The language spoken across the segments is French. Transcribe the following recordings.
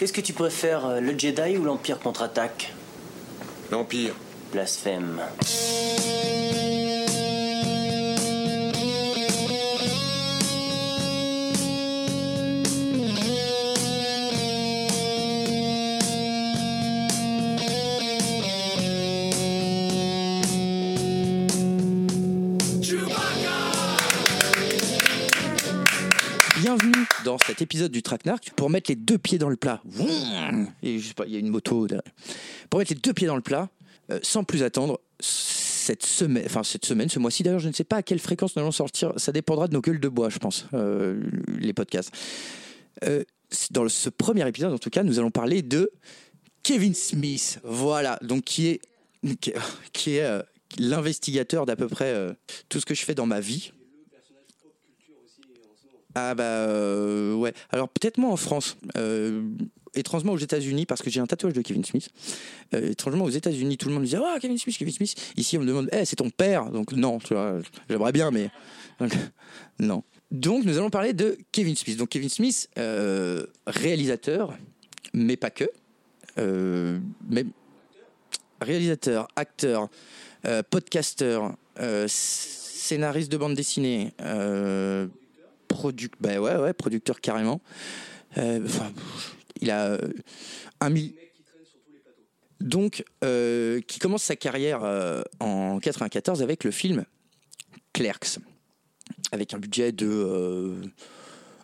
Qu'est-ce que tu préfères, le Jedi ou l'Empire contre-attaque? L'Empire. Blasphème. Bienvenue dans cet épisode du Traquenarque pour mettre les deux pieds dans le plat. Et je sais pas, il y a une moto derrière. Pour mettre les deux pieds dans le plat, sans plus attendre, cette semaine, ce mois-ci d'ailleurs, je ne sais pas à quelle fréquence nous allons sortir, ça dépendra de nos gueules de bois, je pense, les podcasts. Dans ce premier épisode, en tout cas, nous allons parler de Kevin Smith, voilà, donc qui est l'investigateur d'à peu près tout ce que je fais dans ma vie. Ah bah ouais, alors peut-être moins en France, étrangement aux États-Unis parce que j'ai un tatouage de Kevin Smith. Étrangement aux États-Unis, tout le monde me disait ah oh, Kevin Smith. Ici on me demande c'est ton père, donc non, tu vois, j'aimerais bien mais non. Donc nous allons parler de Kevin Smith. Donc Kevin Smith, réalisateur, mais pas que, mais réalisateur, acteur, podcasteur, scénariste de bande dessinée. Producteur carrément. Il a un million. Donc, qui commence sa carrière en 1994 avec le film Clerks, avec un budget de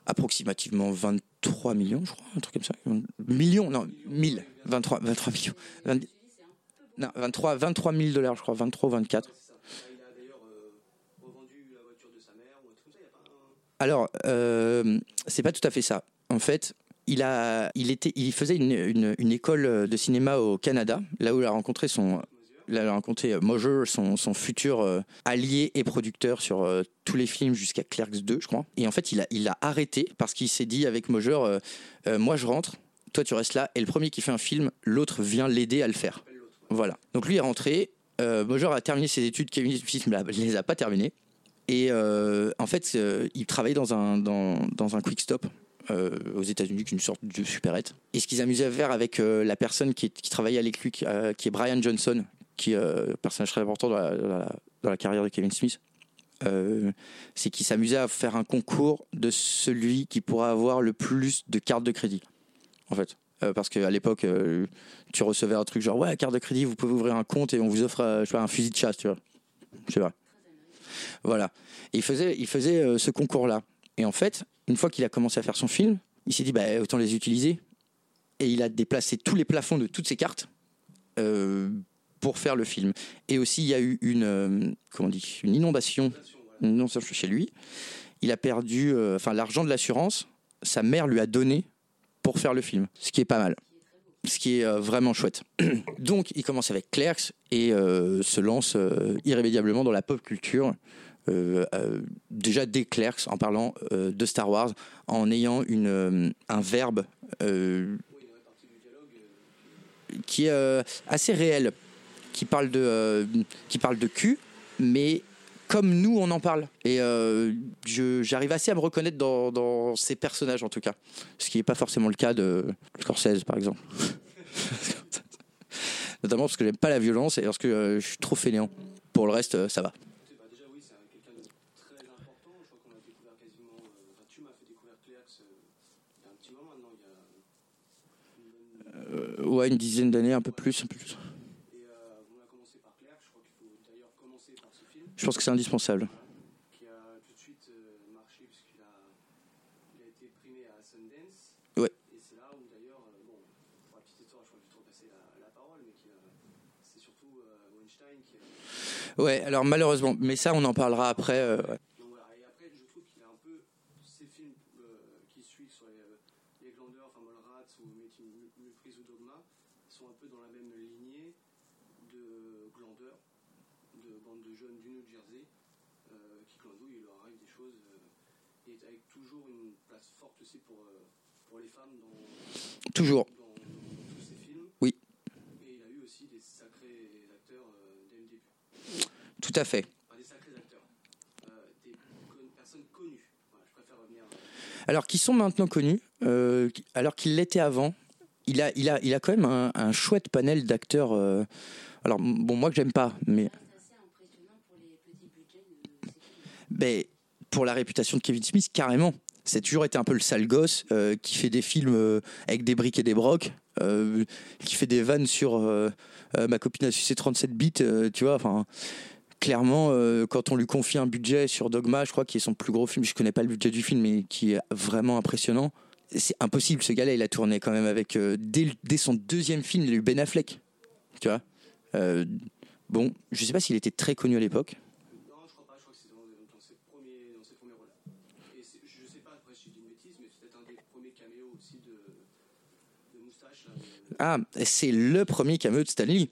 approximativement 23 millions, je crois, un truc comme ça. Millions, non, 1000, 23 millions. 23 000 $, je crois, 23 ou 24. Alors, c'est pas tout à fait ça. En fait, il faisait une école de cinéma au Canada, là où il a rencontré Mosher, son futur allié et producteur sur tous les films jusqu'à Clerks 2, je crois. Et en fait, il a arrêté parce qu'il s'est dit avec Mosher, moi je rentre, toi tu restes là, et le premier qui fait un film, l'autre vient l'aider à le faire. Voilà. Donc lui est rentré, Mosher a terminé ses études, Kevin Smith ne les a pas terminées. Et en fait, il travaillait dans un Quick Stop aux États-Unis, qui est une sorte de supérette. Et ce qu'ils s'amusaient à faire avec la personne qui travaillait avec lui, qui est Brian Johnson, qui est personnage très important dans la carrière de Kevin Smith, c'est qu'ils s'amusaient à faire un concours de celui qui pourra avoir le plus de cartes de crédit, en fait. Parce qu'à l'époque, tu recevais un truc genre « Ouais, carte de crédit, vous pouvez ouvrir un compte et on vous offre je sais pas, un fusil de chasse, tu vois. » C'est vrai. Voilà, et il faisait ce concours-là. Et en fait, une fois qu'il a commencé à faire son film, il s'est dit autant les utiliser. Et il a déplacé tous les plafonds de toutes ses cartes pour faire le film. Et aussi, il y a eu une inondation. Une inondation chez lui. Il a perdu l'argent de l'assurance. Sa mère lui a donné pour faire le film, ce qui est pas mal. Ce qui est vraiment chouette. Donc, il commence avec Clerks et se lance irrémédiablement dans la pop culture. Déjà dès Clerks, en parlant de Star Wars, en ayant un verbe qui est assez réel, qui parle de cul, mais comme nous, on en parle. Et j'arrive assez à me reconnaître dans ces personnages, en tout cas. Ce qui n'est pas forcément le cas de Scorsese, par exemple. Notamment parce que j'aime pas la violence et parce que je suis trop fainéant. Pour le reste, ça va. Déjà, oui, c'est quelqu'un de très important. Je crois qu'on a découvert quasiment... tu m'as fait découvrir Clerks il y a un petit moment maintenant. Il y a une dizaine d'années, un peu plus. Je pense que c'est indispensable. Qui a tout de suite marché puisqu'il a été primé à Sundance. Ouais. Et c'est là où d'ailleurs, pour la petite histoire, je crois que je vais te repasser la parole, mais c'est surtout Weinstein qui a... Ouais, alors malheureusement, mais ça on en parlera après. Donc voilà, et après je trouve qu'il a un peu ces films qui suivent sur les Glandeurs, enfin Mallrats ou Méprise ou Dogma, sont un peu dans la même lignée de Glandeurs. De bande de jeunes du New Jersey qui glandouillent, il leur arrive des choses et avec toujours une place forte aussi pour les femmes dans tous ces films. Oui. Et il a eu aussi des sacrés acteurs dès le début. Tout à fait. Enfin, des sacrés acteurs. Des personnes connues. Voilà, je préfère revenir. Alors, qui sont maintenant connus, alors qu'ils l'étaient avant. il a quand même un chouette panel d'acteurs. Alors, bon, moi que j'aime pas, mais. Ben, pour la réputation de Kevin Smith, carrément. C'est toujours été un peu le sale gosse qui fait des films avec des briques et des brocs, qui fait des vannes sur ma copine a sucé 37 bits, tu vois. Enfin, clairement, quand on lui confie un budget sur Dogma, je crois qui est son plus gros film, je connais pas le budget du film, mais qui est vraiment impressionnant. C'est impossible, ce gars-là, il a tourné quand même avec dès son deuxième film, il a eu Ben Affleck, tu vois. Bon, je sais pas s'il était très connu à l'époque. Ah, c'est le premier cameo de Stan Lee.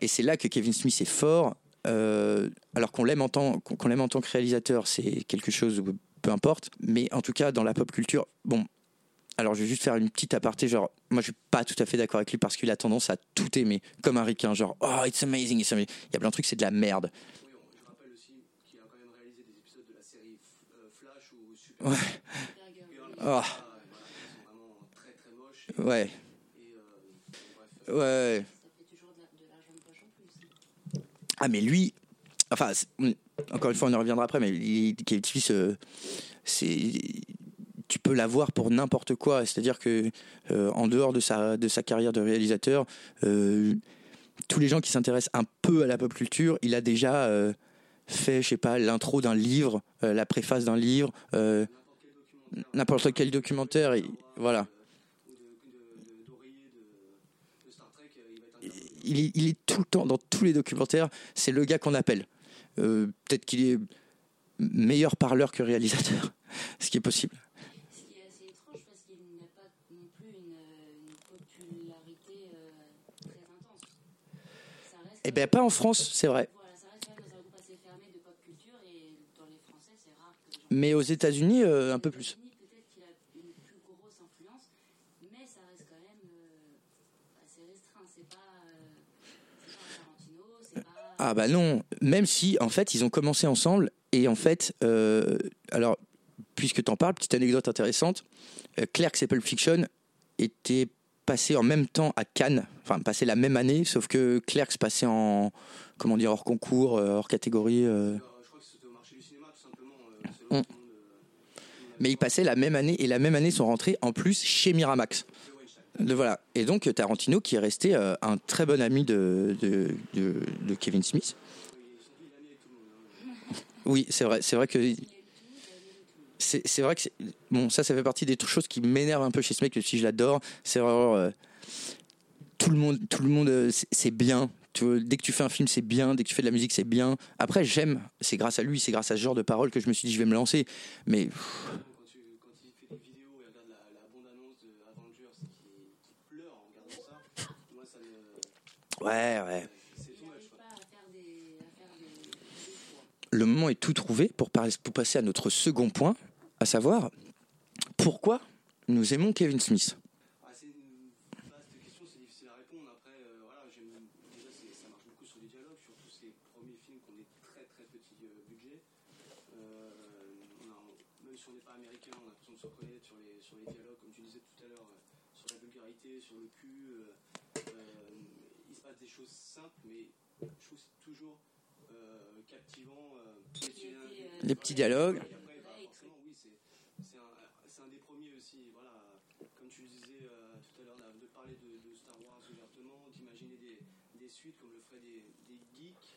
Et c'est là que Kevin Smith est fort. Alors qu'on l'aime en tant que réalisateur, c'est quelque chose, peu importe. Mais en tout cas, dans la pop culture, bon, alors je vais juste faire une petite aparté. Genre, moi, je suis pas tout à fait d'accord avec lui parce qu'il a tendance à tout aimer, comme un ricain. Genre, oh, it's amazing, it's amazing. Il y a plein de trucs, c'est de la merde. Oui, je rappelle aussi qu'il a quand même réalisé des épisodes de la série Flash ou Super. Ouais. Oh. Ouais. Ouais. Ah mais lui, enfin encore une fois on en reviendra après, mais Kevin Smith, tu peux l'avoir pour n'importe quoi. C'est-à-dire que en dehors de sa carrière de réalisateur, tous les gens qui s'intéressent un peu à la pop culture, il a déjà fait, je sais pas, l'intro d'un livre, la préface d'un livre, n'importe quel documentaire, et voilà. Il est tout le temps dans tous les documentaires. C'est le gars qu'on appelle. Peut-être qu'il est meilleur parleur que réalisateur, ce qui est possible. Ce qui est assez étrange parce qu'il n'a pas non plus une popularité très intense. Eh bien, pas en France, c'est vrai. Voilà, ça reste quand même dans un groupe assez fermé de pop culture et dans les Français, c'est rare. Mais aux États-Unis, un peu plus. Ah bah non, même si en fait ils ont commencé ensemble et en fait, alors puisque t'en parles, petite anecdote intéressante, Clerks et Pulp Fiction étaient passés en même temps à Cannes, enfin passés la même année, sauf que Clerks passait en, comment dire, hors concours, hors catégorie. Je crois que c'était au marché du cinéma tout simplement. Mais ils passaient la même année et la même année sont rentrés en plus chez Miramax. Voilà. Et donc Tarantino qui est resté un très bon ami de Kevin Smith. Oui, c'est vrai que bon, ça fait partie des choses qui m'énervent un peu chez ce mec, si je l'adore, c'est vraiment tout le monde c'est bien. Dès que tu fais un film, c'est bien. Dès que tu fais de la musique, c'est bien. Après, j'aime. C'est grâce à lui, c'est grâce à ce genre de paroles que je me suis dit je vais me lancer. Mais ouais. Le moment est tout trouvé pour passer à notre second point, à savoir pourquoi nous aimons Kevin Smith. Ah, c'est une vaste question, c'est difficile à répondre. Après, voilà, déjà, ça marche beaucoup sur les dialogues, surtout ces premiers films qui ont des très très petits budgets. Même si on n'est pas américain, on a besoin de se reconnaître sur les dialogues, comme tu disais tout à l'heure, sur la vulgarité, sur le cul. Des choses simples, mais je trouve que c'est toujours captivant. Les petits dialogues. Et après, bah, forcément, oui, c'est un des premiers aussi. Voilà, comme tu le disais tout à l'heure, de parler de Star Wars ouvertement, d'imaginer des suites comme le ferait des geeks.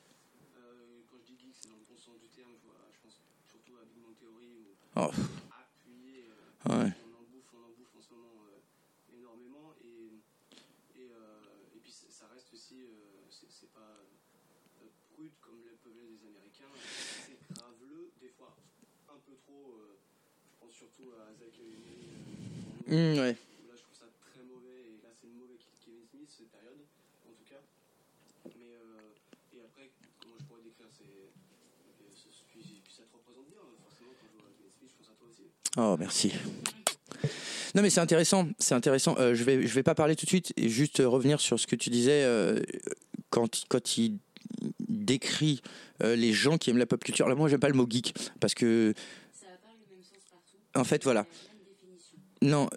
Quand je dis geeks, c'est dans le bon sens du terme. Je pense surtout à Big Bang Theory ou appuyer. Ouais. On en bouffe en ce moment énormément. Et puis ça reste aussi, c'est pas prude comme le peuvent les Américains, c'est graveleux, des fois un peu trop, je pense surtout à Zach et Mary, ouais. Là je trouve ça très mauvais, et là c'est le mauvais Kevin Smith, cette période, en tout cas. Mais, et après, comment je pourrais décrire, puis ça te représente bien, forcément quand je vois Kevin Smith, je pense à toi aussi. Oh, merci. Non mais c'est intéressant. Je vais pas parler tout de suite, et juste revenir sur ce que tu disais quand il décrit les gens qui aiment la pop culture. Là, moi, j'aime pas le mot geek parce que ça n'a pas le même sens partout. En fait, voilà. Et même dans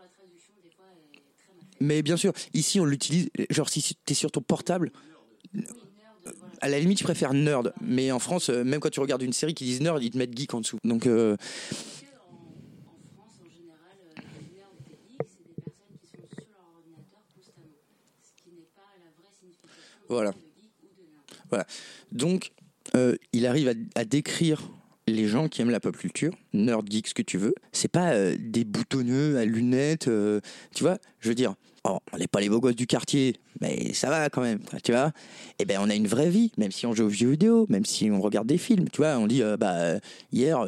la traduction, des fois, est très mal fait. Mais bien sûr, ici on l'utilise, genre si t'es sur ton portable, à la limite je préfère nerd, mais en France, même quand tu regardes une série qui disent nerd, ils te mettent geek en dessous. Donc Voilà. Donc, il arrive à décrire les gens qui aiment la pop culture, nerd, geek, ce que tu veux. C'est pas des boutonneux à lunettes, tu vois. Je veux dire, on n'est pas les beaux gosses du quartier, mais ça va quand même, tu vois. Et ben, on a une vraie vie, même si on joue aux jeux vidéo, même si on regarde des films, tu vois. On dit, hier,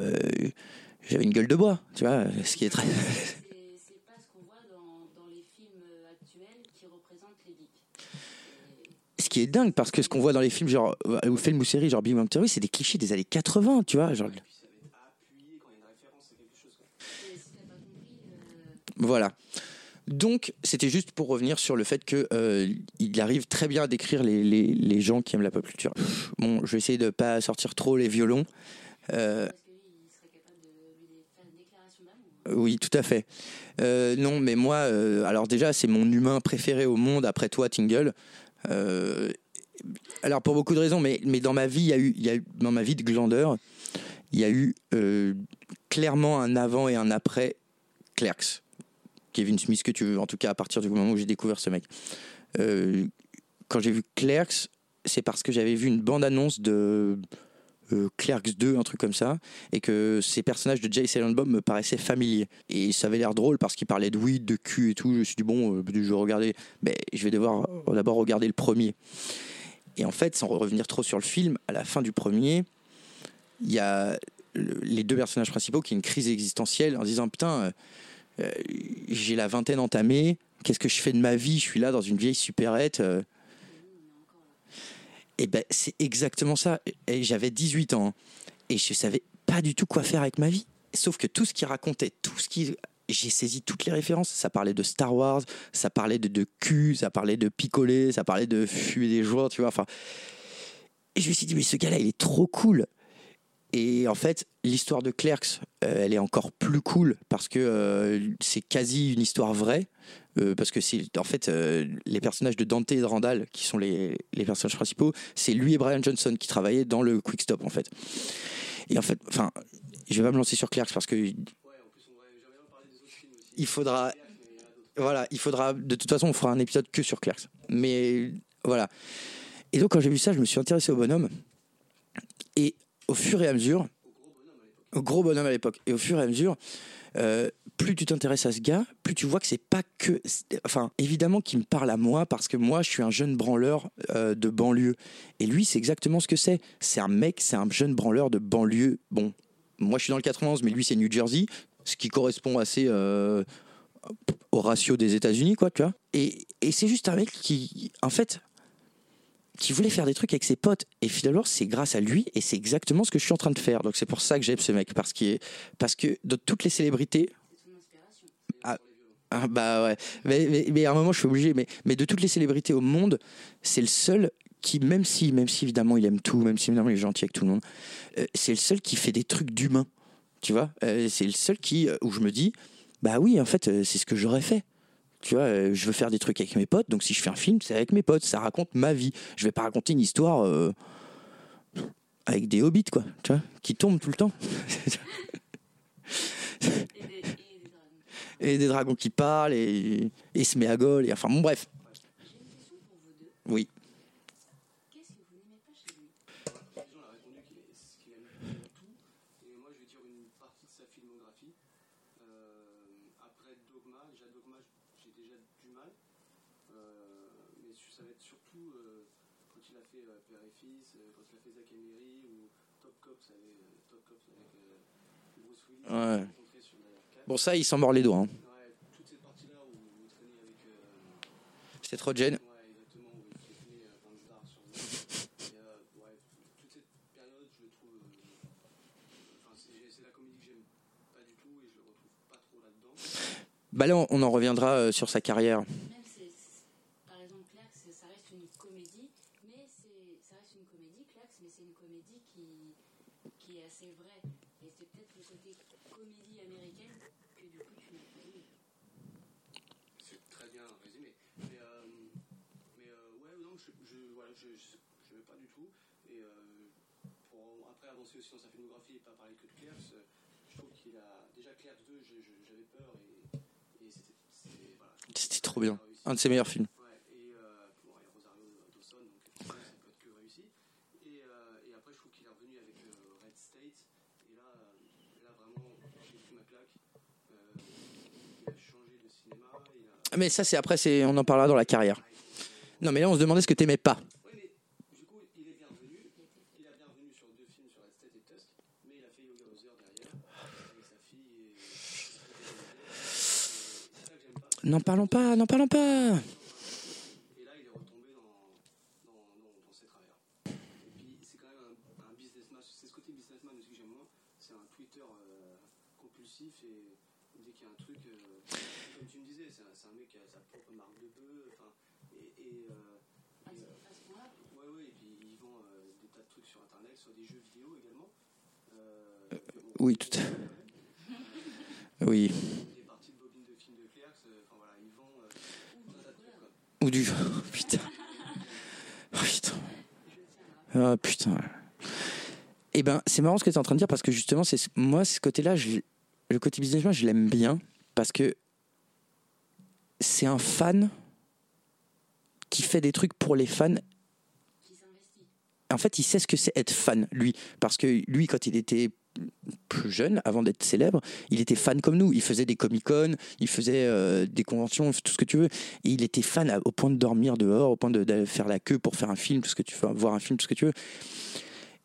j'avais une gueule de bois, tu vois, ce qui est très... c'est pas ce qu'on voit dans les films actuels qui représentent les geeks. Ce qui est dingue, parce que ce qu'on voit dans les films, genre, ou films ou séries, genre Big Bang Theory, c'est des clichés des années 80, tu vois, genre... Voilà. Donc, c'était juste pour revenir sur le fait qu'il arrive très bien à décrire les gens qui aiment la pop culture. Bon, je vais essayer de ne pas sortir trop les violons. Parce que lui, il serait capable de faire une déclaration d'amour. Oui, tout à fait. Non, mais moi, alors déjà, c'est mon humain préféré au monde, après toi, Tingle. Alors, pour beaucoup de raisons, mais dans ma vie, dans ma vie de glandeur, il y a eu clairement un avant et un après Clerks. Kevin Smith, que tu veux, en tout cas à partir du moment où j'ai découvert ce mec. Quand j'ai vu Clerks, c'est parce que j'avais vu une bande-annonce de Clerks 2, un truc comme ça, et que ces personnages de Jay Silent Bob me paraissaient familiers. Et ça avait l'air drôle parce qu'ils parlaient de weed, de cul et tout. Je me suis dit, je vais regarder, mais je vais devoir d'abord regarder le premier. Et en fait, sans revenir trop sur le film, à la fin du premier, il y a les deux personnages principaux qui ont une crise existentielle en disant, putain... j'ai la vingtaine entamée, qu'est-ce que je fais de ma vie, je suis là dans une vieille supérette. Et ben c'est exactement ça. Et j'avais 18 ans et je savais pas du tout quoi faire avec ma vie, sauf que tout ce qu'il racontait, j'ai saisi toutes les références. Ça parlait de Star Wars, ça parlait de cul, ça parlait de picoler, ça parlait de fumer des joints, tu vois, enfin. Et je me suis dit, mais ce gars-là il est trop cool. Et en fait, l'histoire de Clerks, elle est encore plus cool parce que c'est quasi une histoire vraie. Parce que c'est en fait les personnages de Dante et de Randall qui sont les personnages principaux. C'est lui et Brian Johnson qui travaillaient dans le Quick Stop en fait. Et en fait, enfin, je vais pas me lancer sur Clerks parce que il faudra de toute façon on fera un épisode que sur Clerks. Mais voilà. Et donc quand j'ai vu ça, je me suis intéressé au bonhomme et au fur et à mesure, plus tu t'intéresses à ce gars, plus tu vois que c'est pas que... Enfin, évidemment qu'il me parle à moi, parce que moi, je suis un jeune branleur de banlieue. Et lui, c'est exactement ce que c'est. C'est un mec, c'est un jeune branleur de banlieue. Bon, moi, je suis dans le 91, mais lui, c'est New Jersey, ce qui correspond assez au ratio des États-Unis, quoi, tu vois. Et c'est juste un mec qui, en fait... qui voulait faire des trucs avec ses potes. Et finalement, c'est grâce à lui, et c'est exactement ce que je suis en train de faire. Donc c'est pour ça que j'aime ce mec, parce que de toutes les célébrités... C'est une inspiration. Bah ouais. Mais à un moment, je suis obligé. Mais de toutes les célébrités au monde, c'est le seul qui, même si évidemment il aime tout, même si évidemment il est gentil avec tout le monde, c'est le seul qui fait des trucs d'humain. Tu vois, c'est le seul où je me dis, bah oui, en fait, c'est ce que j'aurais fait. Tu vois, je veux faire des trucs avec mes potes, donc si je fais un film, c'est avec mes potes, ça raconte ma vie. Je vais pas raconter une histoire avec des hobbits, quoi, tu vois, qui tombent tout le temps. Et des dragons qui parlent, et Sméagol, et enfin bon, bref. J'ai une question pour vous deux. Oui. Qu'est-ce que vous n'aimez pas chez lui ? La question a répondu qu'il aime tout, et moi je vais dire une partie de sa filmographie. Après Dogma, j'ai déjà du mal, mais ça va être surtout quand il a fait Père et Fils, quand il a fait Zack and Mary ou Top Cops avec Bruce Willis. Ouais. Bon, ça, il s'en mord les doigts. Hein. Ouais, toute cette partie-là où il traînait avec... C'était trop de gêne. Ouais, exactement, où il traînait plein de stars sur lui. Ouais, toute cette période, je le trouve... Enfin, c'est la comédie que j'aime pas du tout et je le retrouve pas trop là-dedans. Bah là, on en reviendra sur sa carrière. Même par exemple, Clerks, ça reste une comédie, mais c'est une comédie qui est assez vraie. Et c'est peut-être le côté comédie américaine que du coup, tu n'as pas eu. C'est très bien résumé. je veux pas du tout. Et pour après avancer aussi dans sa filmographie et pas parler que de Clerks, je trouve qu'il a déjà Clerks 2, j'avais peur et c'était voilà. C'était trop bien, un de ses meilleurs films. Ouais, et bon, il y a Rosario Dawson, donc ça peut être que réussi. Et après je trouve qu'il est revenu avec Red State et là vraiment j'ai pris ma claque. Il a changé de cinéma. Mais ça c'est après, c'est on en parlera dans la carrière. Non, mais là, on se demandait ce que t'aimais pas. Oui, mais du coup, il est bien revenu. Il a bien revenu sur deux films, sur Red State et Tusk, mais il a fait Yoga Hauser derrière, avec sa fille et... C'est ça que j'aime pas. N'en parlons pas. Et là, il est retombé dans ses travers. Et puis, c'est quand même un businessman. C'est ce côté businessman aussi que j'aime moins. C'est un Twitter compulsif et dès qu'il y a un truc... comme tu me disais, c'est un mec qui a sa propre marque de bœuf, enfin... Et puis ils vendent des tas de trucs sur internet, sur des jeux vidéo également. Oui, tout à fait. Oui. Des parties de bobines de films de Clerks, enfin voilà, ils vendent des tas de trucs, quoi. Ou du. Putain. Eh ben, c'est marrant ce que tu es en train de dire parce que justement, moi, ce côté-là, le côté businessman, je l'aime bien parce que c'est un fan qui fait des trucs pour les fans. En fait, il sait ce que c'est être fan, lui. Parce que lui, quand il était plus jeune, avant d'être célèbre, il était fan comme nous. Il faisait des Comic-Con, il faisait des conventions, tout ce que tu veux. Et il était fan au point de dormir dehors, au point de faire la queue pour faire un film, tout ce que tu veux, voir un film, tout ce que tu veux.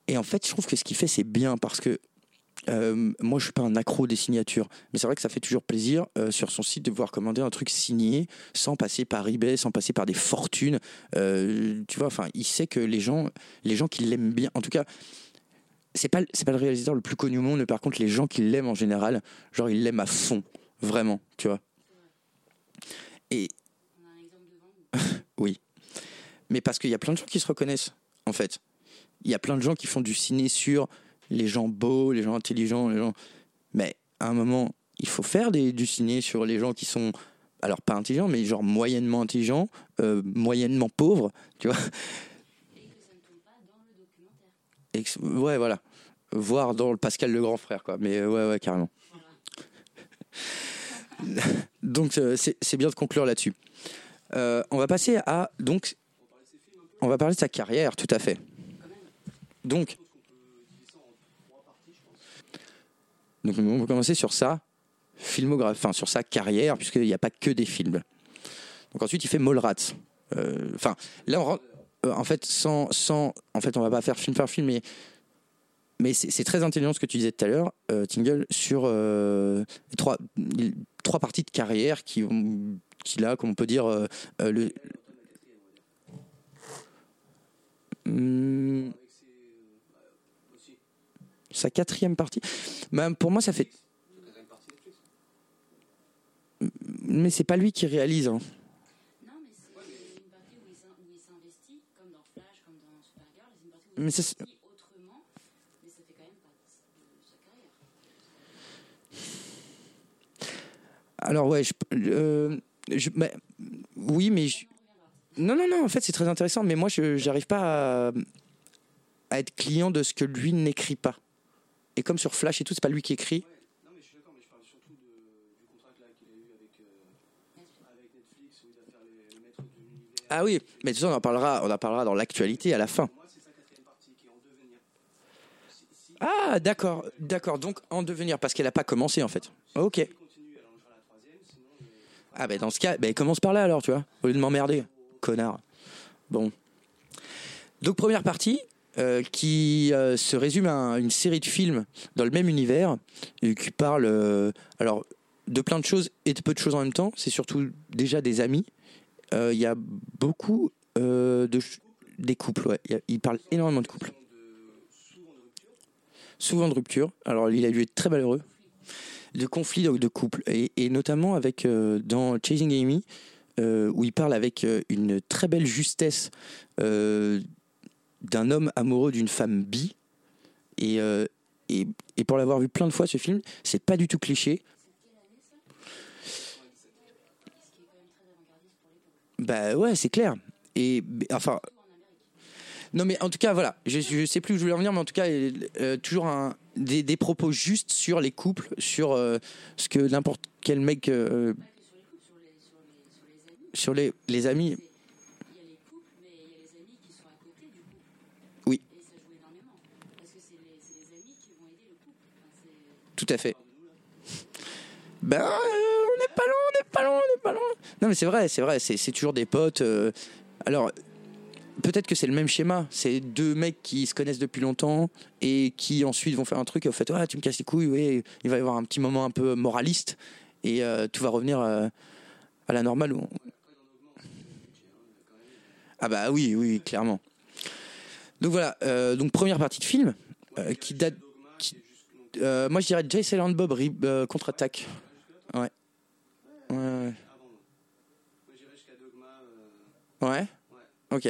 Et en fait, je trouve que ce qu'il fait, c'est bien parce que moi, je suis pas un accro des signatures, mais c'est vrai que ça fait toujours plaisir sur son site de pouvoir commander un truc signé sans passer par eBay, sans passer par des fortunes. Tu vois, enfin, il sait que les gens qui l'aiment bien, en tout cas, c'est pas le réalisateur le plus connu au monde, mais par contre, les gens qui l'aiment en général, genre ils l'aiment à fond, vraiment, tu vois. Et on a un exemple devant. Oui, mais parce qu'il y a plein de gens qui se reconnaissent. En fait, il y a plein de gens qui font du ciné sur les gens beaux, les gens intelligents, les gens... Mais à un moment, il faut faire du ciné sur les gens qui sont, alors pas intelligents, mais genre moyennement intelligents, moyennement pauvres, tu vois. Et que ça ne tombe pas dans le documentaire. Ouais, voilà. Voire dans le Pascal le grand frère, quoi. Mais ouais, carrément. Voilà. Donc, c'est bien de conclure là-dessus. On va passer à... Donc, on va parler de sa carrière, tout à fait. Donc... Donc on peut commencer sur sa filmographie, enfin sur sa carrière, puisqu'il n'y a pas que des films. Donc ensuite il fait Mallrats. Enfin là en fait sans en fait on va pas faire film par film, mais c'est très intelligent ce que tu disais tout à l'heure, Tingle, sur trois parties de carrière qui là qu'on peut dire le. Sa quatrième partie, bah, pour moi ça fait. Mais c'est pas lui qui réalise. Hein. Non, mais c'est une partie où il s'investit, comme dans Flash, comme dans Supergirl, c'est une partie où il s'investit autrement, mais ça fait quand même partie de sa carrière. Alors ouais, bah, oui, mais non, en fait c'est très intéressant, mais moi j'arrive pas à être client de ce que lui n'écrit pas. Et comme sur Flash et tout, c'est pas lui qui écrit. Ouais. Non, mais je suis d'accord, mais je parle surtout du contrat là, qu'il a eu avec Netflix, où il va faire les maîtres de l'univers. Ah oui, mais tout ça, on en parlera dans l'actualité à la fin. Moi, c'est sa quatrième partie qui est en devenir. Si, ah, d'accord. Donc en devenir, parce qu'elle a pas commencé en fait. Si ok. Si continue, elle en fera la troisième, sinon. Ah, bah dans ce cas, bah, commence par là alors, tu vois, au lieu de m'emmerder, connard. Bon. Donc première partie. Qui se résume à une série de films dans le même univers et qui parle alors de plein de choses et de peu de choses en même temps. C'est surtout déjà des amis. Il y a beaucoup des couples. Ouais. Il parle énormément de couples. Souvent de rupture. Alors il a dû être très malheureux. De conflits de couples. Et notamment avec, dans Chasing Amy, où il parle avec une très belle justesse d'un homme amoureux d'une femme bi et pour l'avoir vu plein de fois ce film, c'est pas du tout cliché. Bah ouais, c'est clair. et enfin. Non mais en tout cas voilà, je sais plus où je voulais en venir, mais en tout cas toujours des propos justes sur les couples, sur ce que n'importe quel mec sur les amis. Il y a les couples, mais il y a les amis qui sont à côté du couple. Oui. Et ça joue énormément parce que c'est les amis qui vont aider le couple. Enfin, c'est... Tout à fait. Ben on n'est pas loin. Non mais c'est vrai, c'est toujours des potes. Alors. Peut-être que c'est le même schéma, c'est deux mecs qui se connaissent depuis longtemps et qui ensuite vont faire un truc et en fait ah, tu me casses les couilles, ouais. Il va y avoir un petit moment un peu moraliste et tout va revenir à la normale. Ah bah oui, clairement. Donc voilà, donc première partie de film qui date... moi je dirais Jay Silent Bob contre-attaque. Ouais. Ouais, ok.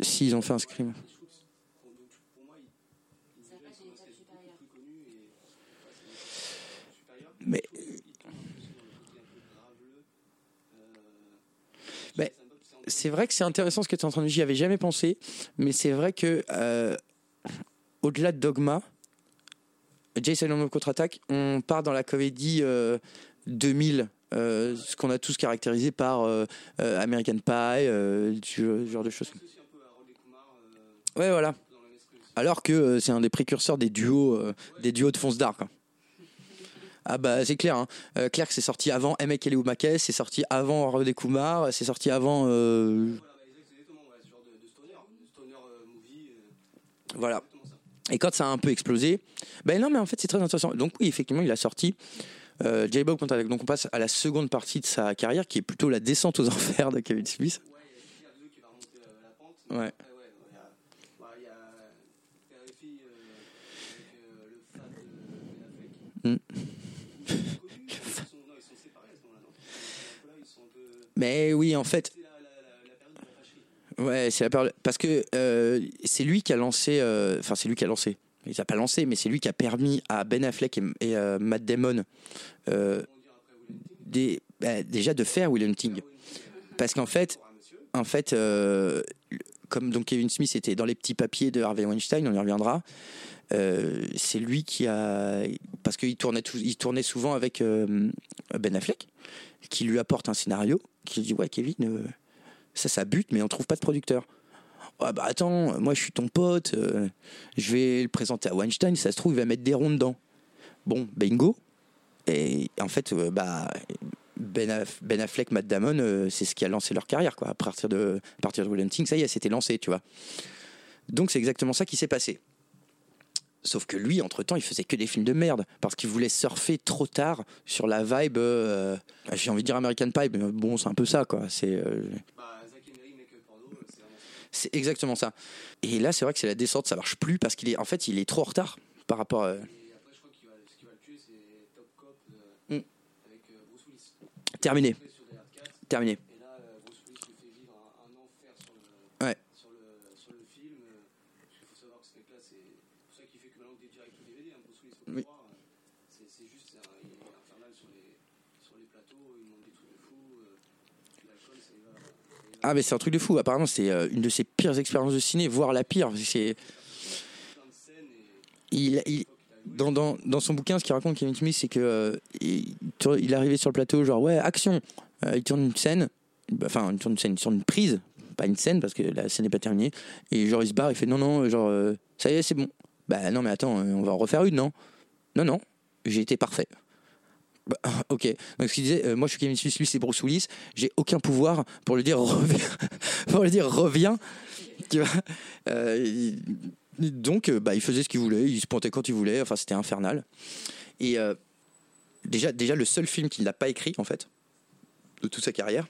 Si, ils ont fait un scream. Mais c'est vrai que c'est intéressant ce que tu es en train de dire. J'y avais jamais pensé, mais c'est vrai que au-delà de Dogma, Jay Silent Bob contre-attaque, on part dans la comédie 2000. Ce qu'on a tous caractérisé par American Pie, ce genre de choses. Ouais, voilà. Alors que c'est un des précurseurs des duos de Fonce d'art. Quoi. Ah bah c'est clair. Hein. Clair que c'est sorti avant M.A.K.L.E. ou Mackay, c'est sorti avant Harold & Kumar, c'est sorti avant. Voilà. Et quand ça a un peu explosé, non mais en fait c'est très intéressant. Donc oui effectivement il a sorti. Jay Bob contre-attaque. Donc on passe à la seconde partie de sa carrière qui est plutôt la descente aux enfers de Kevin Smith. Ouais, il y a Killer 2 qui va remonter la pente. Ouais. Il y a Père et Fille avec le fan de Ben Affleck. Ils sont séparés à ce moment-là, non ? Là, ils sont un peu... Mais oui, en fait. C'est la période de la fâcherie. Ouais, c'est la période. Parce que c'est lui qui a lancé. Enfin, c'est lui qui a lancé. Il n'a pas lancé, mais c'est lui qui a permis à Ben Affleck et Matt Damon déjà de faire Will Hunting. Parce qu'en fait, comme donc Kevin Smith était dans les petits papiers de Harvey Weinstein, on y reviendra, c'est lui qui a... Parce qu'il tournait souvent avec Ben Affleck, qui lui apporte un scénario, qui lui dit « Ouais, Kevin, ça bute, mais on ne trouve pas de producteur. » Ah bah attends, moi je suis ton pote, je vais le présenter à Weinstein, ça se trouve il va mettre des ronds dedans. Bon, bingo. Et en fait, Ben Affleck, Matt Damon, c'est ce qui a lancé leur carrière, quoi. À partir de Will Hunting, ça y est, c'était lancé, tu vois. Donc c'est exactement ça qui s'est passé. Sauf que lui, entre-temps, il faisait que des films de merde, parce qu'il voulait surfer trop tard sur la vibe, j'ai envie de dire American Pie, mais bon, c'est un peu ça, quoi. C'est... C'est exactement ça. Et là, c'est vrai que c'est la descente, ça marche plus parce qu'il est trop en retard par rapport. Et après, je crois qu'il ce qui va le tuer, c'est Top Cop avec Bruce Willis. Terminé. Et là, Bruce Willis lui fait vivre un enfer sur le film. Parce qu'il faut savoir que ce mec-là, c'est pour ça qu'il fait que maintenant des directs ou DVD. Hein, Bruce Willis, faut croire. C'est juste, il est infernal sur les plateaux, il monte des trucs de fou. L'alcool, ça y va. Ah mais c'est un truc de fou, apparemment c'est une de ses pires expériences de ciné, voire la pire. C'est... Il dans son bouquin, ce qu'il raconte Kevin Smith, c'est que il arrivait sur le plateau genre ouais action, il tourne une scène, une prise, pas une scène parce que la scène n'est pas terminée, et genre il se barre, il fait non genre ça y est c'est bon, non mais attends on va en refaire une non j'ai été parfait. Bah, ok, donc ce qu'il disait, moi je suis Kevin Smith, lui c'est Bruce Willis, j'ai aucun pouvoir pour lui dire reviens, tu vois. Donc il faisait ce qu'il voulait, il se pointait quand il voulait, enfin c'était infernal. Et déjà le seul film qu'il n'a pas écrit en fait de toute sa carrière,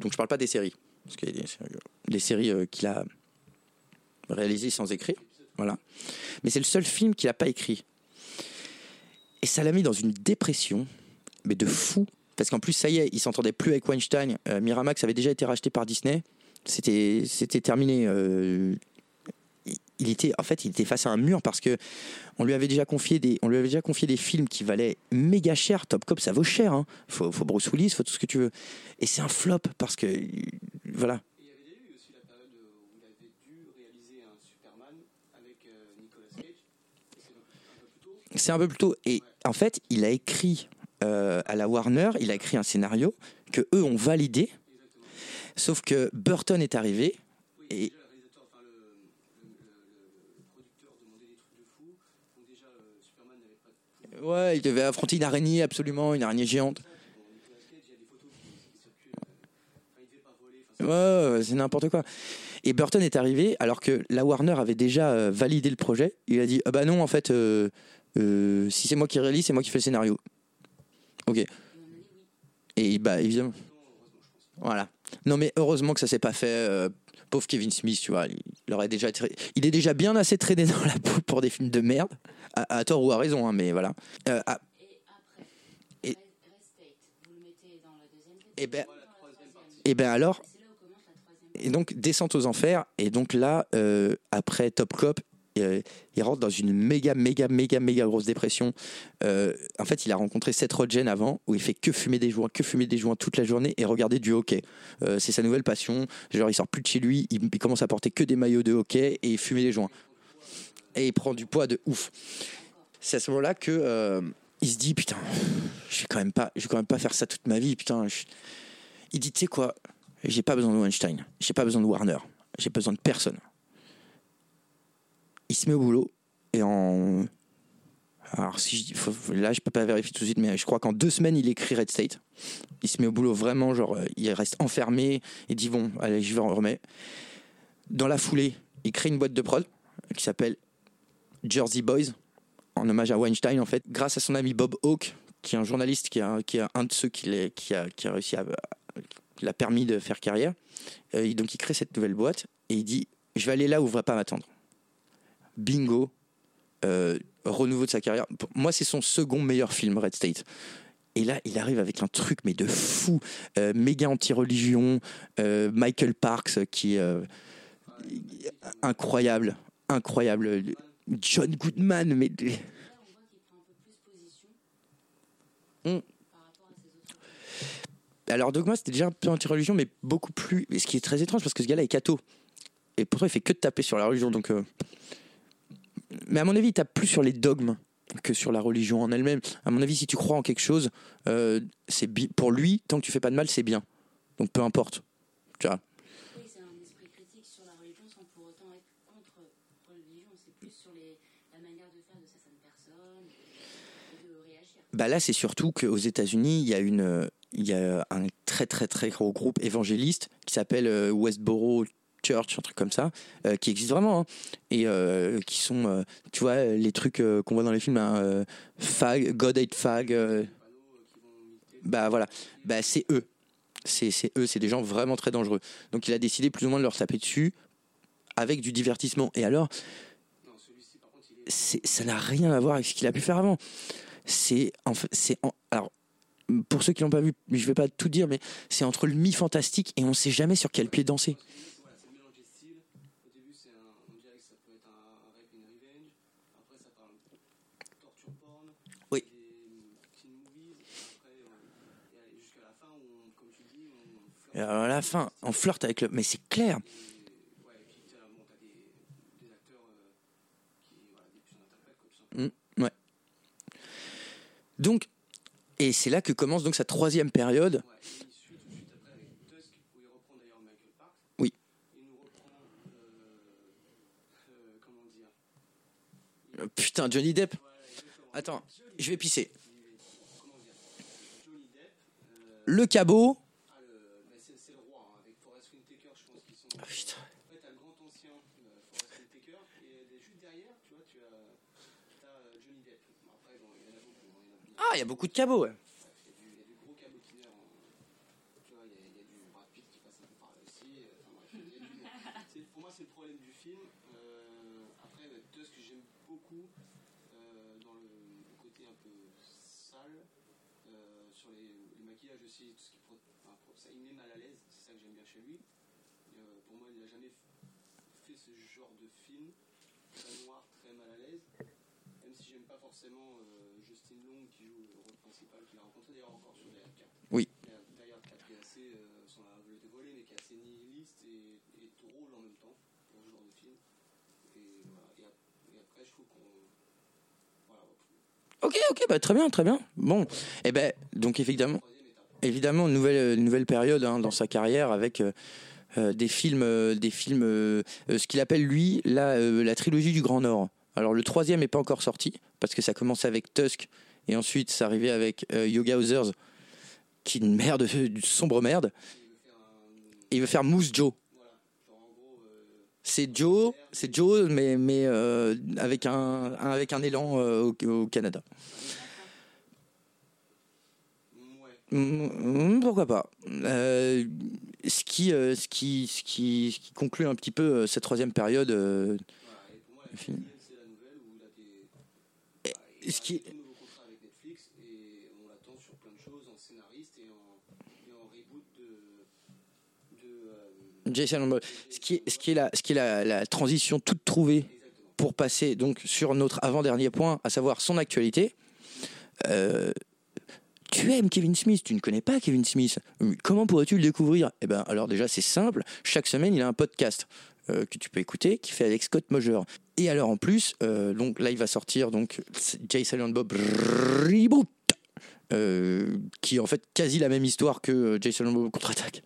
donc je parle pas des séries, parce qu'il y a des séries qu'il a réalisées sans écrire, voilà. Mais c'est le seul film qu'il n'a pas écrit. Et ça l'a mis dans une dépression, mais de fou. Parce qu'en plus, ça y est, il s'entendait plus avec Weinstein. Miramax avait déjà été racheté par Disney. C'était terminé. il était face à un mur parce que on lui avait déjà confié des films qui valaient méga cher. Top Cop, ça vaut cher, hein. Faut Bruce Willis, faut tout ce que tu veux. Et c'est un flop parce que voilà. Il y avait eu aussi la période où il avait dû réaliser un Superman avec Nicolas Cage. C'est un peu plus tôt. Et ouais. En fait, il a écrit à la Warner, il a écrit un scénario que eux ont validé. Exactement. Sauf que Burton est arrivé et ouais, il devait affronter une araignée géante. Ouais, c'est n'importe quoi. Et Burton est arrivé alors que la Warner avait déjà validé le projet. Il a dit ah bah non, en fait, si c'est moi qui réalise, c'est moi qui fais le scénario. Ok. Et bah évidemment. Voilà. Non mais heureusement que ça s'est pas fait. Pauvre Kevin Smith, tu vois, il est déjà bien assez traîné dans la peau pour des films de merde, à tort ou à raison, hein, mais voilà. Et après, et donc descente aux enfers, et donc là, après Top Cop, il rentre dans une méga grosse dépression. En fait, il a rencontré Seth Rogen avant, où il fait que fumer des joints toute la journée et regarder du hockey. C'est sa nouvelle passion. Genre, il sort plus de chez lui, il commence à porter que des maillots de hockey et fumer des joints. Et il prend du poids de ouf. C'est à ce moment-là que il se dit putain, je vais quand même pas faire ça toute ma vie. Putain, il dit tu sais quoi, j'ai pas besoin de Weinstein, j'ai pas besoin de Warner, j'ai besoin de personne. Il se met au boulot et alors si là je peux pas vérifier tout de suite, mais je crois qu'en 2 semaines il écrit Red State. Il se met au boulot vraiment, genre il reste enfermé et dit bon allez je vais en remettre. Dans la foulée il crée une boîte de prod qui s'appelle Jersey Boys en hommage à Weinstein en fait, grâce à son ami Bob Hawke qui est un journaliste qui est un de ceux qui a réussi l'a permis de faire carrière. Donc il crée cette nouvelle boîte et il dit je vais aller là où on va pas m'attendre. Bingo, renouveau de sa carrière. Pour moi, c'est son second meilleur film, Red State. Et là, il arrive avec un truc, mais de fou, méga anti-religion, Michael Parks, qui est incroyable. John Goodman, mais... Alors, Dogma, c'était déjà un peu anti-religion, mais beaucoup plus... Et ce qui est très étrange, parce que ce gars-là est catho. Et pourtant, il fait que de taper sur la religion, donc... Mais à mon avis, il tape plus sur les dogmes que sur la religion en elle-même. À mon avis, si tu crois en quelque chose, c'est pour lui, tant que tu fais pas de mal, c'est bien. Donc peu importe. Tu vois. Oui, c'est un esprit critique sur la religion sans pour autant être contre la religion. C'est plus sur la manière de faire de certaines personnes et de réagir. Bah là, c'est surtout qu'aux États-Unis, il y a un très très très gros groupe évangéliste qui s'appelle Westboro Church, un truc comme ça, qui existe vraiment, hein, et qui sont, tu vois, les trucs qu'on voit dans les films, hein, Fag, God Hate Fag, bah voilà, bah c'est eux, c'est des gens vraiment très dangereux. Donc il a décidé plus ou moins de leur taper dessus avec du divertissement. Et alors, ça n'a rien à voir avec ce qu'il a pu faire avant. Alors pour ceux qui l'ont pas vu, je vais pas tout dire, mais c'est entre le mi-fantastique et on sait jamais sur quel pied danser. Alors à la fin, on flirte avec le... Mais c'est clair. Ouais. Donc, et c'est là que commence donc sa 3e période. Oui. Putain, Johnny Depp. Attends, je vais pisser. Le cabot... Putain. En fait, t'as le grand ancien Forest Whitaker et juste derrière, tu vois, t'as Johnny Depp. Après, bon, il y en a beaucoup. Ah, il y a beaucoup de cabots, ouais. Il y a du gros cabotineur. Tu vois, il y a du Brad Pitt qui passe un peu par là aussi. Pour moi, c'est le problème du film. Après, Tusk, j'aime beaucoup dans le côté un peu sale, sur les maquillages aussi, tout ce qui ça, il met mal à l'aise, c'est ça que j'aime bien chez lui. Pour moi, il n'a jamais fait ce genre de film. très noir, très mal à l'aise, même si j'aime pas forcément Justin Long qui joue le rôle principal, qu'il a rencontré d'ailleurs encore sur Derrière 4. Oui. Derrière 4 qui est assez, sans la volonté volée, mais qui est assez nihiliste et drôle en même temps pour ce genre de film. Et après, je trouve qu'on... Voilà. Ok, bah, très bien. Bon, et ben donc évidemment, nouvelle période hein, dans sa carrière avec... des films, ce qu'il appelle lui la trilogie du Grand Nord. Alors le troisième n'est pas encore sorti parce que ça commençait avec Tusk et ensuite ça arrivait avec Yoga Others, qui est une sombre merde. Et il veut faire Moose Joe. Voilà. Genre, en gros, c'est Joe, mais avec un élan au Canada. Pourquoi pas. Ce qui conclut un petit peu cette troisième période. Et pour moi, la film, c'est la nouvelle où il a des. Il a un nouveau contrat avec Netflix et on l'attend sur plein de choses, en scénariste et en reboot de Jason Momoa. Ce qui est la transition toute trouvée. Exactement. Pour passer donc sur notre avant-dernier point, à savoir son actualité. Tu aimes Kevin Smith, tu ne connais pas Kevin Smith. Comment pourrais-tu le découvrir ? Eh ben, alors déjà, c'est simple. Chaque semaine, il a un podcast que tu peux écouter, qui fait avec Scott Mosier. Et alors, en plus, donc là, il va sortir donc Jay Silent Bob Reboot, qui est en fait quasi la même histoire que Jay Silent Bob Contre-Attaque.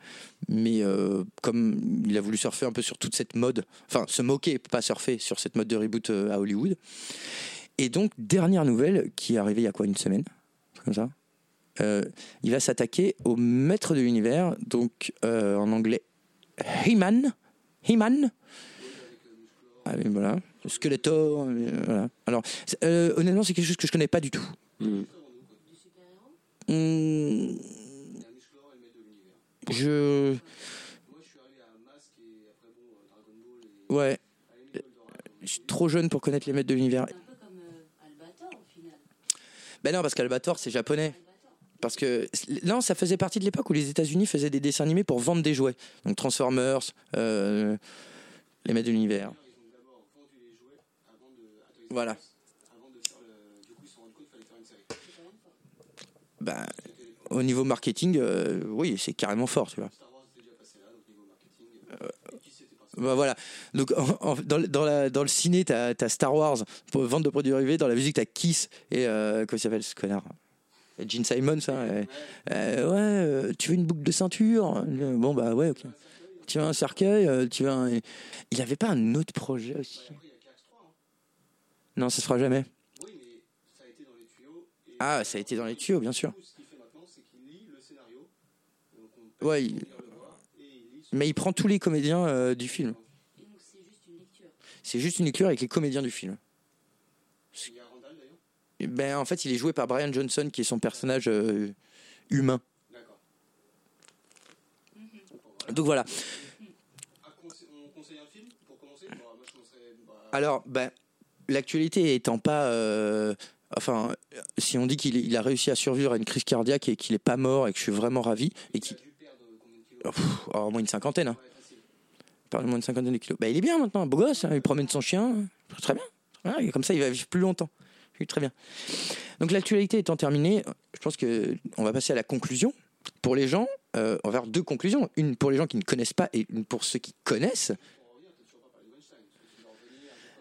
Mais comme il a voulu surfer un peu sur toute cette mode, enfin, se moquer, pas surfer sur cette mode de reboot à Hollywood. Et donc, dernière nouvelle qui est arrivée il y a quoi, une semaine ? Comme ça. Il va s'attaquer au maître de l'univers, donc en anglais He-Man, allez, voilà, Skeletor, voilà. Alors honnêtement, c'est quelque chose que je connais pas du tout. Moi, je suis allé à Masque et après Dragon Ball. Ouais. Je suis trop jeune pour connaître les maîtres de l'univers. C'est un peu comme Albator au final. Ben non, parce qu'Albator c'est japonais. Parce que non, ça faisait partie de l'époque où les États-Unis faisaient des dessins animés pour vendre des jouets. Donc Transformers, les maîtres de l'univers. Ils ont d'abord vendu les jouets voilà. Avant de faire le... Du coup, ils se sont rendus compte qu'il fallait faire une série. Bah, au niveau marketing, oui, c'est carrément fort, tu vois. Star Wars était déjà passé là, donc niveau marketing. Bah voilà. Donc dans le ciné, t'as Star Wars pour vendre de produits dérivés. Dans la musique, t'as Kiss et comment il s'appelle ce connard? Gene Simons, hein, ouais, tu veux une boucle de ceinture? Bon, bah ouais, ok. Tu veux un cercueil? Il n'avait pas un autre projet aussi? Non, ça se fera jamais. Oui, mais ça a été dans les tuyaux. Ah, ça a été dans les tuyaux, bien sûr. Ce qu'il fait maintenant, c'est qu'il lit le scénario. Ouais, mais il prend tous les comédiens du film. Et donc, c'est juste une lecture. C'est juste une lecture avec les comédiens du film. Ben, en fait, il est joué par Brian Johnson, qui est son personnage humain. D'accord. Donc voilà. On conseille un film pour commencer? Moi, je conseillerais... Alors, ben, l'actualité étant pas... Enfin, si on dit qu'il a réussi à survivre à une crise cardiaque et qu'il n'est pas mort et que je suis vraiment ravi... Et qu'il a dû perdre combien de kilos? Au moins une cinquantaine. Hein. Ouais, il perd au moins une cinquantaine de kilos. Ben, il est bien maintenant, beau gosse, hein, il promène son chien. Très bien. Ouais, comme ça, il va vivre plus longtemps. Très bien. Donc l'actualité étant terminée, je pense qu'on va passer à la conclusion. Pour les gens, on va faire deux conclusions. Une pour les gens qui ne connaissent pas et une pour ceux qui connaissent.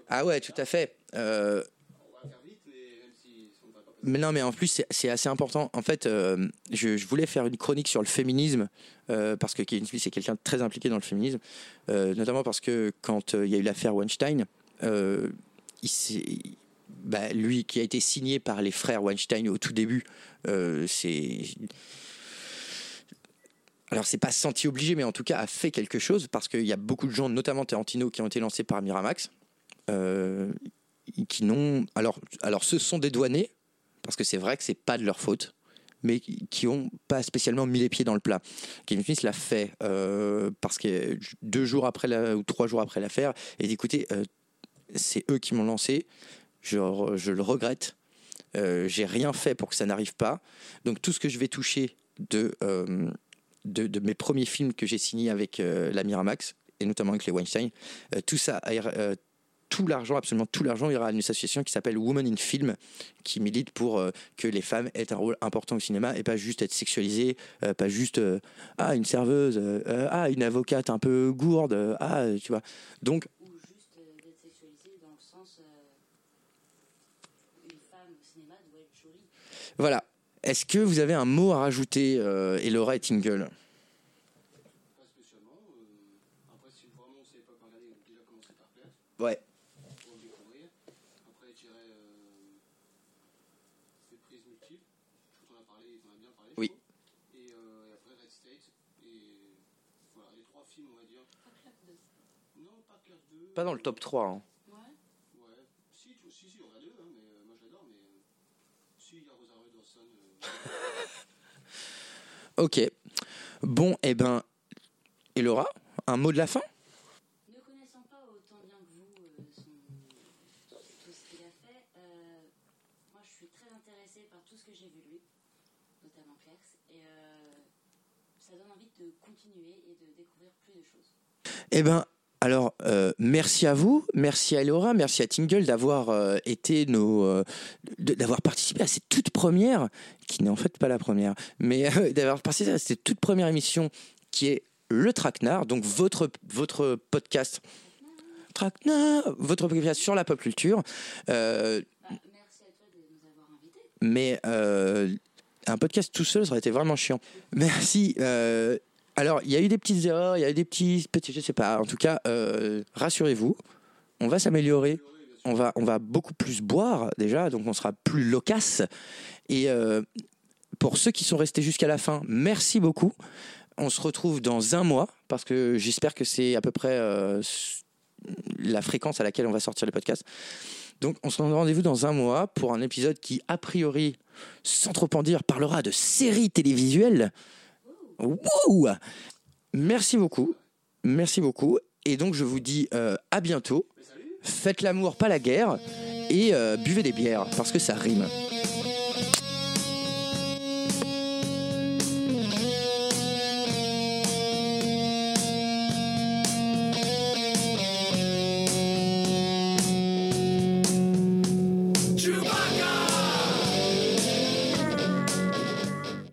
Ah ouais, tout à fait. Mais non, mais en plus, c'est assez important. En fait, je voulais faire une chronique sur le féminisme, parce que Kevin Smith est quelqu'un de très impliqué dans le féminisme, notamment parce que quand il y a eu l'affaire Weinstein, il s'est... Bah, lui qui a été signé par les frères Weinstein au tout début, c'est... Alors c'est pas senti obligé, mais en tout cas a fait quelque chose, parce qu'il y a beaucoup de gens, notamment Tarantino, qui ont été lancés par Miramax, qui n'ont... Alors ce sont des douanés, parce que c'est vrai que c'est pas de leur faute, mais qui n'ont pas spécialement mis les pieds dans le plat. Kevin Smith l'a fait, parce que 2 jours après ou 3 jours après l'affaire, et d'écouter, c'est eux qui m'ont lancé... Je le regrette, j'ai rien fait pour que ça n'arrive pas, donc tout ce que je vais toucher de mes premiers films que j'ai signés avec la Miramax, et notamment avec les Weinstein, tout ça tout l'argent, absolument tout l'argent ira à une association qui s'appelle Women in Film, qui milite pour que les femmes aient un rôle important au cinéma et pas juste être sexualisées, pas juste une serveuse, une avocate un peu gourde, tu vois. Donc ou juste d'être sexualisée dans le sens une femme au cinéma doit être jolie. Voilà. Est-ce que vous avez un mot à rajouter, Elora et Tingle? Pas spécialement. Après, si vraiment on ne sait pas regarder, on peut déjà commencer par Perth. Ouais. Pour découvrir. Après, je dirais les prises multiples. Je crois qu'on a parlé, on a bien parlé. Oui. Et après, Red State. Et voilà, les trois films, on va dire. Pas Clerc 2. Non, pas Clerc 2. Pas dans le top 3. Hein. Ouais. Si, on a deux, hein, mais moi je l'adore, mais si, il y a Rosario Dawson. Ok. Bon, eh ben, Elora, un mot de la fin ? Ne connaissant pas autant bien que vous tout ce qu'il a fait, moi je suis très intéressée par tout ce que j'ai vu lui, notamment Clerks, et ça donne envie de continuer et de découvrir plus de choses. Eh ben, alors, merci à vous, merci à Elora, merci à Tingle d'avoir été d'avoir participé à cette toute première, qui n'est en fait pas la première, mais d'avoir participé à cette toute première émission qui est Le Traquenard, donc votre podcast Traquenard, votre podcast sur la pop culture. Merci à toi de nous avoir invités. Mais un podcast tout seul, ça aurait été vraiment chiant. Merci. Alors, il y a eu des petites erreurs, il y a eu des petits, je sais pas. En tout cas, rassurez-vous, on va s'améliorer. On va beaucoup plus boire déjà, donc on sera plus loquace. Et pour ceux qui sont restés jusqu'à la fin, merci beaucoup. On se retrouve dans un mois parce que j'espère que c'est à peu près la fréquence à laquelle on va sortir les podcasts. Donc, on se donne rendez-vous dans un mois pour un épisode qui, a priori, sans trop en dire, parlera de séries télévisuelles. Wow, merci beaucoup. Et donc je vous dis à bientôt. Faites l'amour, pas la guerre, et buvez des bières parce que ça rime.